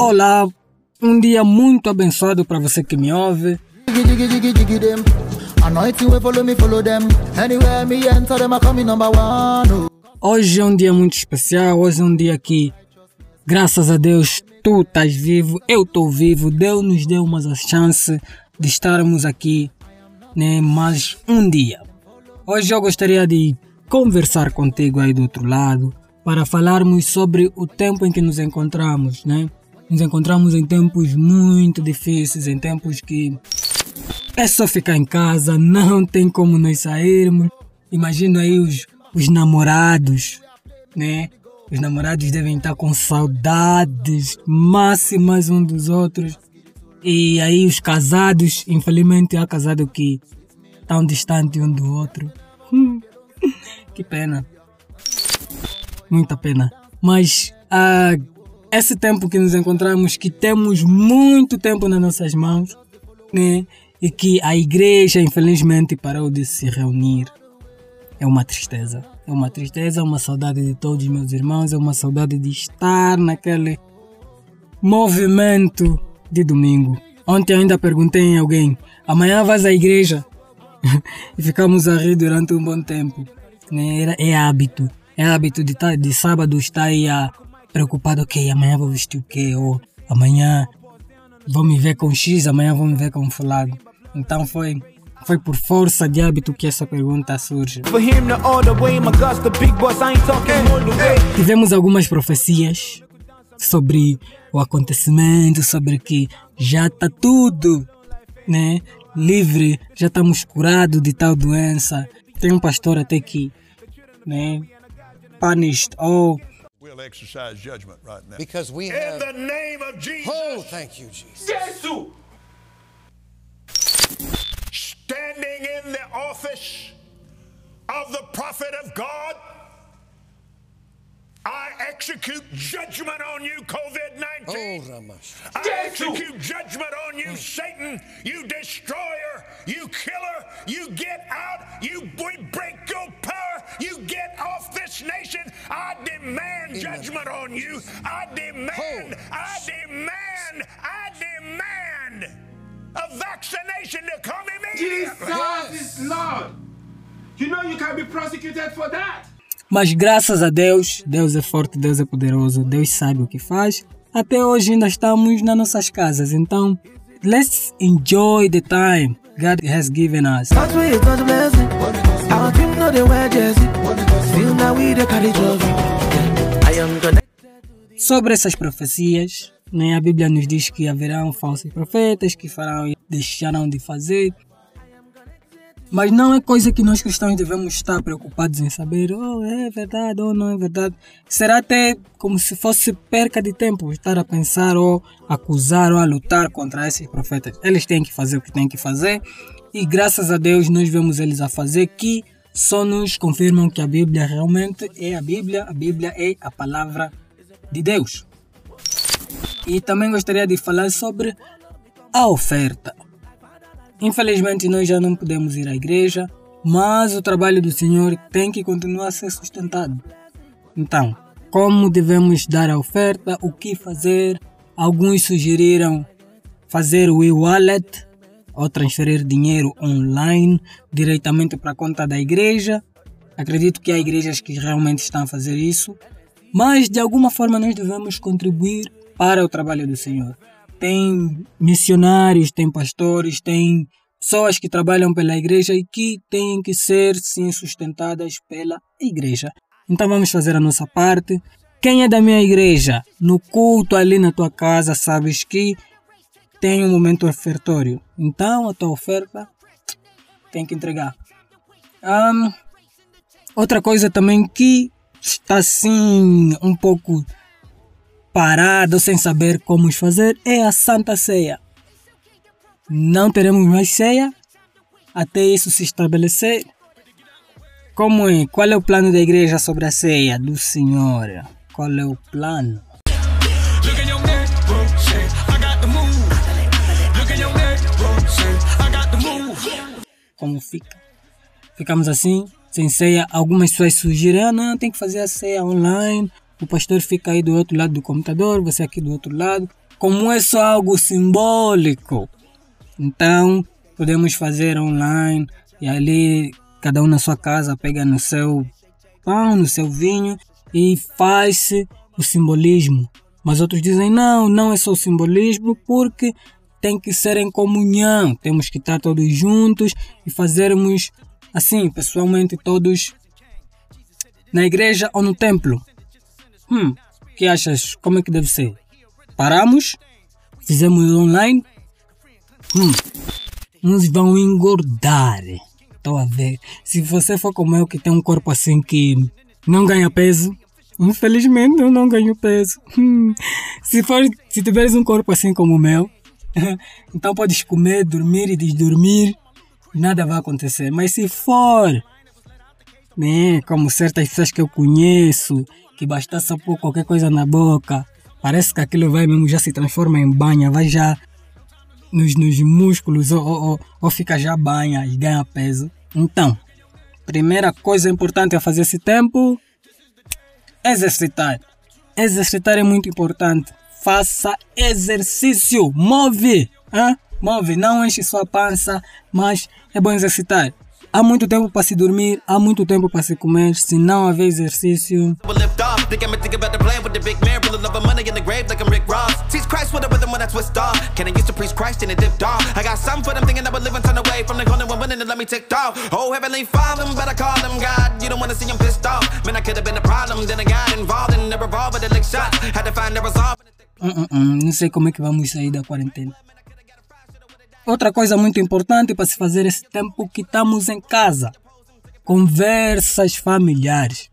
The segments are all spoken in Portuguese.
Olá, um dia muito abençoado para você que me ouve. Hoje é um dia muito especial, hoje é um dia que, graças a Deus, tu estás vivo, eu estou vivo. Deus nos deu mais a chance de estarmos aqui, né, mais um dia. Hoje eu gostaria de conversar contigo aí do outro lado, para falarmos sobre o tempo em que nos encontramos, né? Nos encontramos em tempos muito difíceis, em tempos que é só ficar em casa, não tem como nós sairmos. Imagina aí os namorados, né? Os namorados devem estar com saudades máximas uns dos outros. E aí os casados, infelizmente há casado que estão distantes um do outro. Que pena. Muita pena. Mas esse tempo que nos encontramos, que temos muito tempo nas nossas mãos, né? E que a igreja, infelizmente, parou de se reunir. É uma tristeza. É uma tristeza, é uma saudade de todos meus irmãos, é uma saudade de estar naquele movimento de domingo. Ontem ainda perguntei a alguém, amanhã vais à igreja? E ficamos a rir durante um bom tempo. Né? É hábito. É hábito de sábado estar aí preocupado, ok, amanhã vou vestir o quê? Ou amanhã vou me ver com X, amanhã vou me ver com fulano. Então foi por força de hábito que essa pergunta surge. Tivemos algumas profecias sobre o acontecimento, sobre que já está tudo, né, livre, já estamos curados de tal doença. Tem um pastor até que, né, punished all. We'll exercise judgment right now. Because we have in the name of Jesus. Oh, thank you, Jesus. Jesus. Standing in the office of the prophet of God, I execute judgment on you, COVID-19. Oh, Ramash. I execute judgment on you, Satan, you destroyer, you killer, you get out, we break your power, you get off this nation. I demand judgment on you. I demand a vaccination to come immediately. Jesus is Lord. You know you can be prosecuted for that. Mas graças a Deus, Deus é forte, Deus é poderoso, Deus sabe o que faz. Até hoje ainda estamos nas nossas casas, então let's enjoy the time God has given us. Sobre essas profecias, né, a Bíblia nos diz que haverão falsos profetas que farão e deixarão de fazer. Mas não é coisa que nós cristãos devemos estar preocupados em saber, oh, é verdade ou não é verdade. Será até como se fosse perca de tempo estar a pensar ou acusar ou a lutar contra esses profetas. Eles têm que fazer o que têm que fazer e graças a Deus nós vemos eles a fazer, que só nos confirmam que a Bíblia realmente é a Bíblia é a palavra de Deus. E também gostaria de falar sobre a oferta. Infelizmente nós já não podemos ir à igreja, mas o trabalho do Senhor tem que continuar a ser sustentado. Então, como devemos dar a oferta? O que fazer? Alguns sugeriram fazer o e-wallet ou transferir dinheiro online diretamente para a conta da igreja. Acredito que há igrejas que realmente estão a fazer isso, mas de alguma forma nós devemos contribuir para o trabalho do Senhor. Tem missionários, tem pastores, tem pessoas que trabalham pela igreja e que têm que ser, sim, sustentadas pela igreja. Então vamos fazer a nossa parte. Quem é da minha igreja, no culto ali na tua casa, sabes que tem um momento ofertório. Então a tua oferta tem que entregar. Outra coisa também que está assim um pouco parado, sem saber como fazer, é a Santa Ceia. Não teremos mais ceia até isso se estabelecer. Como é? Qual é o plano da igreja sobre a ceia do Senhor? Qual é o plano? Como fica? Ficamos assim, sem ceia. Algumas pessoas sugerem, não, tem que fazer a ceia online. O pastor fica aí do outro lado do computador, você aqui do outro lado. como é só algo simbólico, então podemos fazer online e ali cada um na sua casa pega no seu pão, no seu vinho e faz-se o simbolismo. Mas outros dizem, não é só o simbolismo, porque tem que ser em comunhão, temos que estar todos juntos e fazermos assim, pessoalmente, todos na igreja ou no templo. O que achas? Como é que deve ser? Paramos, fizemos online. Uns vão engordar. Estou a ver. Se você for como eu, que tem um corpo assim que não ganha peso, infelizmente eu não ganho peso. Se tiveres um corpo assim como o meu, então podes comer, dormir e desdormir, nada vai acontecer. Mas se for, né, como certas pessoas que eu conheço, que bastasse pôr qualquer coisa na boca, parece que aquilo vai mesmo, já se transforma em banha, vai já nos músculos, ou fica já banha e ganha peso. Então, primeira coisa importante a fazer esse tempo, exercitar. Exercitar é muito importante. Faça exercício, move, move, não enche sua pança, mas é bom exercitar. Há muito tempo para se dormir, há muito tempo para se comer, se não haver exercício. Não sei como é que vamos sair da quarentena. Outra coisa muito importante para se fazer esse tempo que estamos em casa, conversas familiares.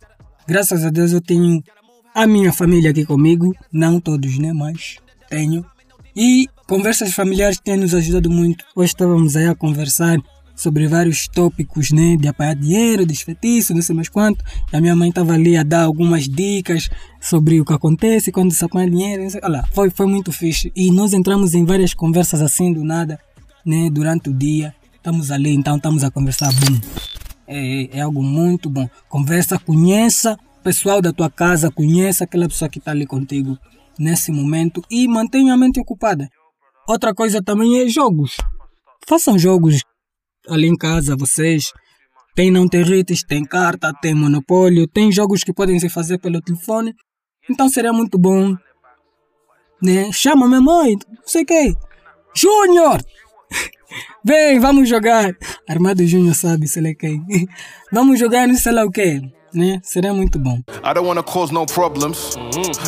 Graças a Deus eu tenho a minha família aqui comigo, não todos, né, mas tenho. E conversas familiares têm nos ajudado muito. Hoje estávamos aí a conversar sobre vários tópicos, né, de apanhar dinheiro, desfeitiço, não sei mais quanto. E a minha mãe estava ali a dar algumas dicas sobre o que acontece quando se apanha dinheiro. Olha lá, foi muito fixe. E nós entramos em várias conversas assim do nada. Né? Durante o dia, estamos ali, então estamos a conversar, é algo muito bom. Conversa, conheça o pessoal da tua casa, conheça aquela pessoa que está ali contigo nesse momento e mantenha a mente ocupada. Outra coisa também é jogos. Façam jogos ali em casa, vocês. Tem não territes, tem carta, tem monopólio, tem jogos que podem se fazer pelo telefone. Então seria muito bom, né? Chama minha mãe, não sei o que, Júnior! Vem, vamos jogar. Armado Júnior sabe, sei lá quem. Vamos jogar no sei lá o quê, né? Seria muito bom. I don't want to cause no problems.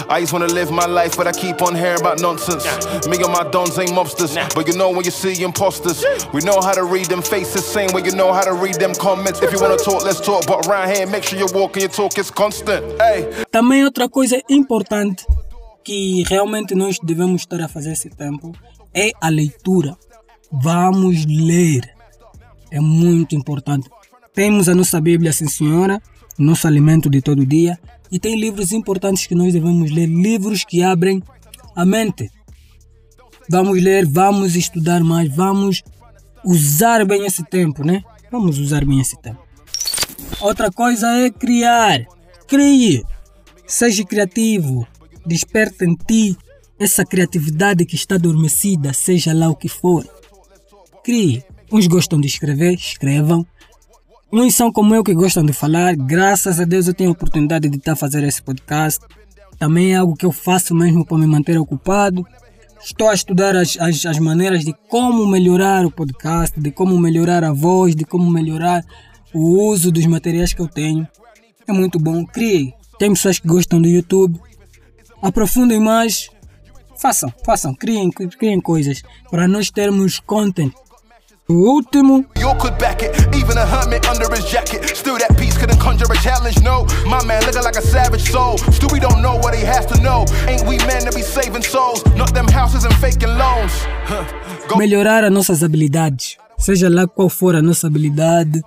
I just want to live my life, but I keep on hearing about nonsense. Me and my dons ain't mobsters, but you know when you see imposters, we know how to read them faces, same way you know how to read them comments. If you want to talk, let's talk, but around here, make sure you walk and your talk is constant. Hey. Também outra coisa importante que realmente nós devemos estar a fazer esse tempo é a leitura. Vamos ler, é muito importante. Temos a nossa Bíblia, sim senhora, nosso alimento de todo dia, e tem livros importantes que nós devemos ler, livros que abrem a mente. Vamos ler, vamos estudar mais, vamos usar bem esse tempo, né? Vamos usar bem esse tempo. Outra coisa é criar. Crie, seja criativo, desperta em ti essa criatividade que está adormecida, seja lá o que for. Crie. Uns gostam de escrever, escrevam. Uns são como eu, que gostam de falar. Graças a Deus eu tenho a oportunidade de estar a fazer esse podcast. Também é algo que eu faço mesmo para me manter ocupado. Estou a estudar as maneiras de como melhorar o podcast, de como melhorar a voz, de como melhorar o uso dos materiais que eu tenho. É muito bom. Crie. Tem pessoas que gostam do YouTube. Aprofundem mais. Façam. Criem coisas para nós termos content. O último. Melhorar as nossas habilidades, seja lá qual for a nossa habilidade.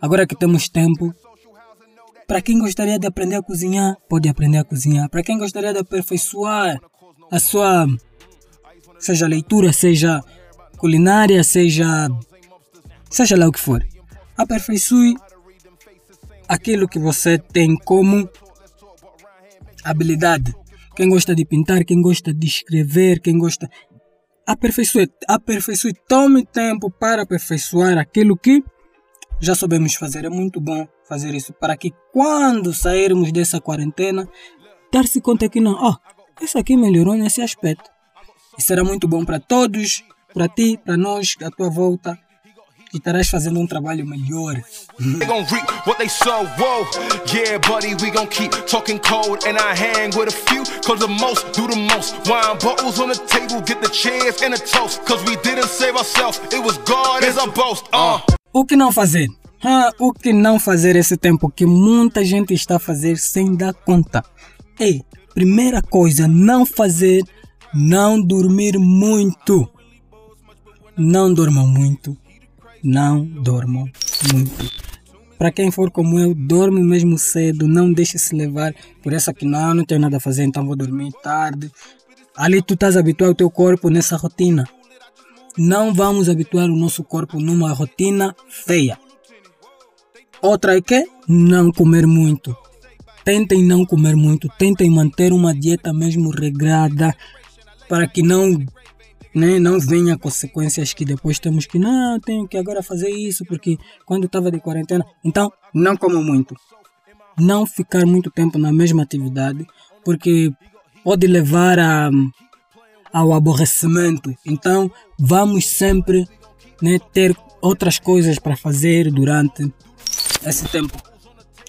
Agora que temos tempo, para quem gostaria de aprender a cozinhar, pode aprender a cozinhar. Para quem gostaria de aperfeiçoar a sua, seja leitura, seja culinária, seja lá o que for, aperfeiçoe aquilo que você tem como habilidade. quem gosta de pintar, quem gosta de escrever, quem gosta... Aperfeiçoe, tome tempo para aperfeiçoar aquilo que já sabemos fazer. É muito bom fazer isso para que quando sairmos dessa quarentena, dar-se conta que não, isso aqui melhorou nesse aspecto. E será muito bom para todos, para ti, para nós, à tua volta, que estarás fazendo um trabalho melhor. O que não fazer? O que não fazer esse tempo que muita gente está a fazer sem dar conta? Ei, primeira coisa, não fazer, não dormir muito. Não dormam muito. Para quem for como eu, dorme mesmo cedo, não deixe se levar por essa que não tenho nada a fazer, então vou dormir tarde. Ali tu estás a habituar o teu corpo nessa rotina. Não vamos habituar o nosso corpo numa rotina feia. Outra é que? Não comer muito. Tentem não comer muito, tentem manter uma dieta mesmo regrada para que não venha consequências que depois temos que não, tenho que agora fazer isso porque quando estava de quarentena. Então, não como muito. Não ficar muito tempo na mesma atividade porque pode levar ao aborrecimento. Então, vamos sempre ter outras coisas para fazer durante esse tempo.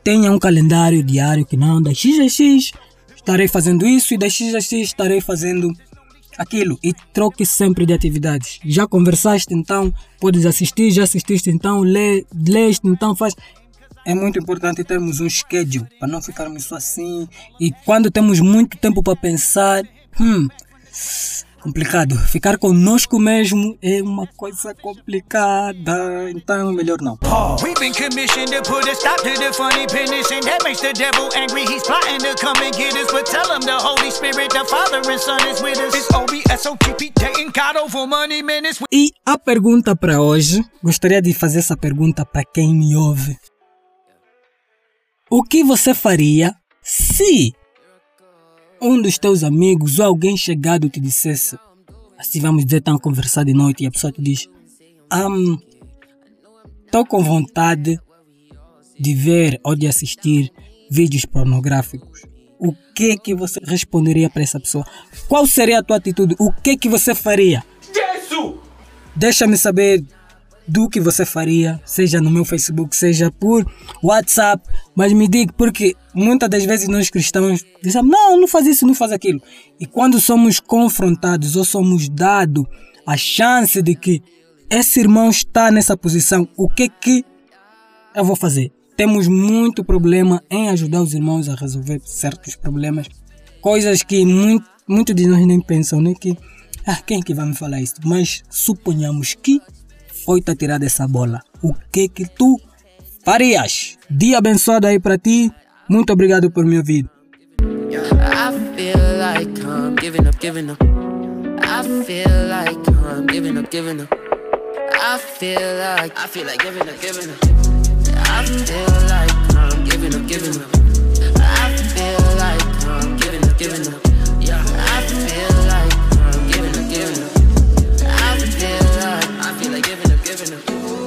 Tenha um calendário diário que não, da x a x estarei fazendo isso e da x a x estarei fazendo aquilo. E troque sempre de atividades. Já conversaste, então podes assistir. Já assististe, então leste, então faz. É muito importante termos um schedule para não ficarmos só assim. E quando temos muito tempo para pensar, complicado. Ficar conosco mesmo é uma coisa complicada, então melhor não. E a pergunta para hoje, gostaria de fazer essa pergunta para quem me ouve. O que você faria se um dos teus amigos ou alguém chegado te dissesse, assim vamos dizer, estão a conversar de noite e a pessoa te diz, estou com vontade de ver ou de assistir vídeos pornográficos. O que é que você responderia para essa pessoa? Qual seria a tua atitude? O que é que você faria? Jesus! Deixa-me saber do que você faria, seja no meu Facebook, seja por WhatsApp, mas me diga, porque muitas das vezes nós cristãos dizemos, não faz isso, não faz aquilo. E quando somos confrontados ou somos dados a chance de que esse irmão está nessa posição, o que é que eu vou fazer? Temos muito problema em ajudar os irmãos a resolver certos problemas, coisas que muitos de nós nem pensam, né? Que, quem é que vai me falar isso? Mas suponhamos que foi-te tirar dessa bola. O que é que tu farias? Dia abençoado aí para ti. Muito obrigado por me ouvir.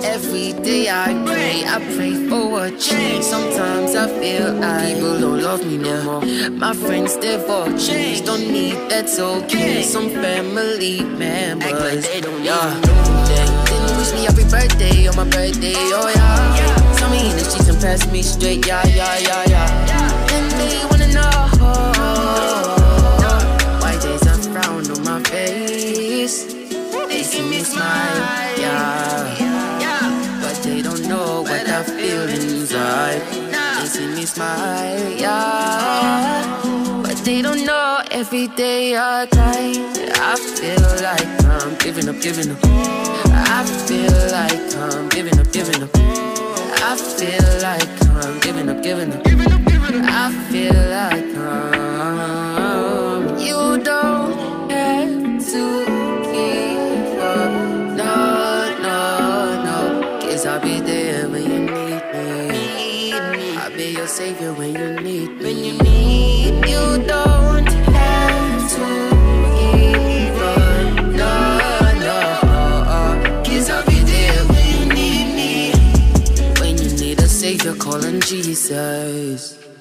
Every day I pray for a change. Sometimes I feel like people don't love me no more. My friends, they've all changed. Don't need, that's okay. Some family members act like they don't know. They wish me happy birthday on my birthday, oh yeah. Tell me in the streets and pass me straight, yeah, yeah, yeah, yeah. And they wanna know why there's a frown on my face. They see me smile, yeah. They see me smile, yeah. But they don't know every day I cry. I feel like I'm giving up. I feel like I'm giving up. I feel like I'm giving up. I feel like I'm. You don't have to keep up. No. 'Cause I'll be there when you need me. I'll be your savior when you need me. You don't have Savior calling Jesus.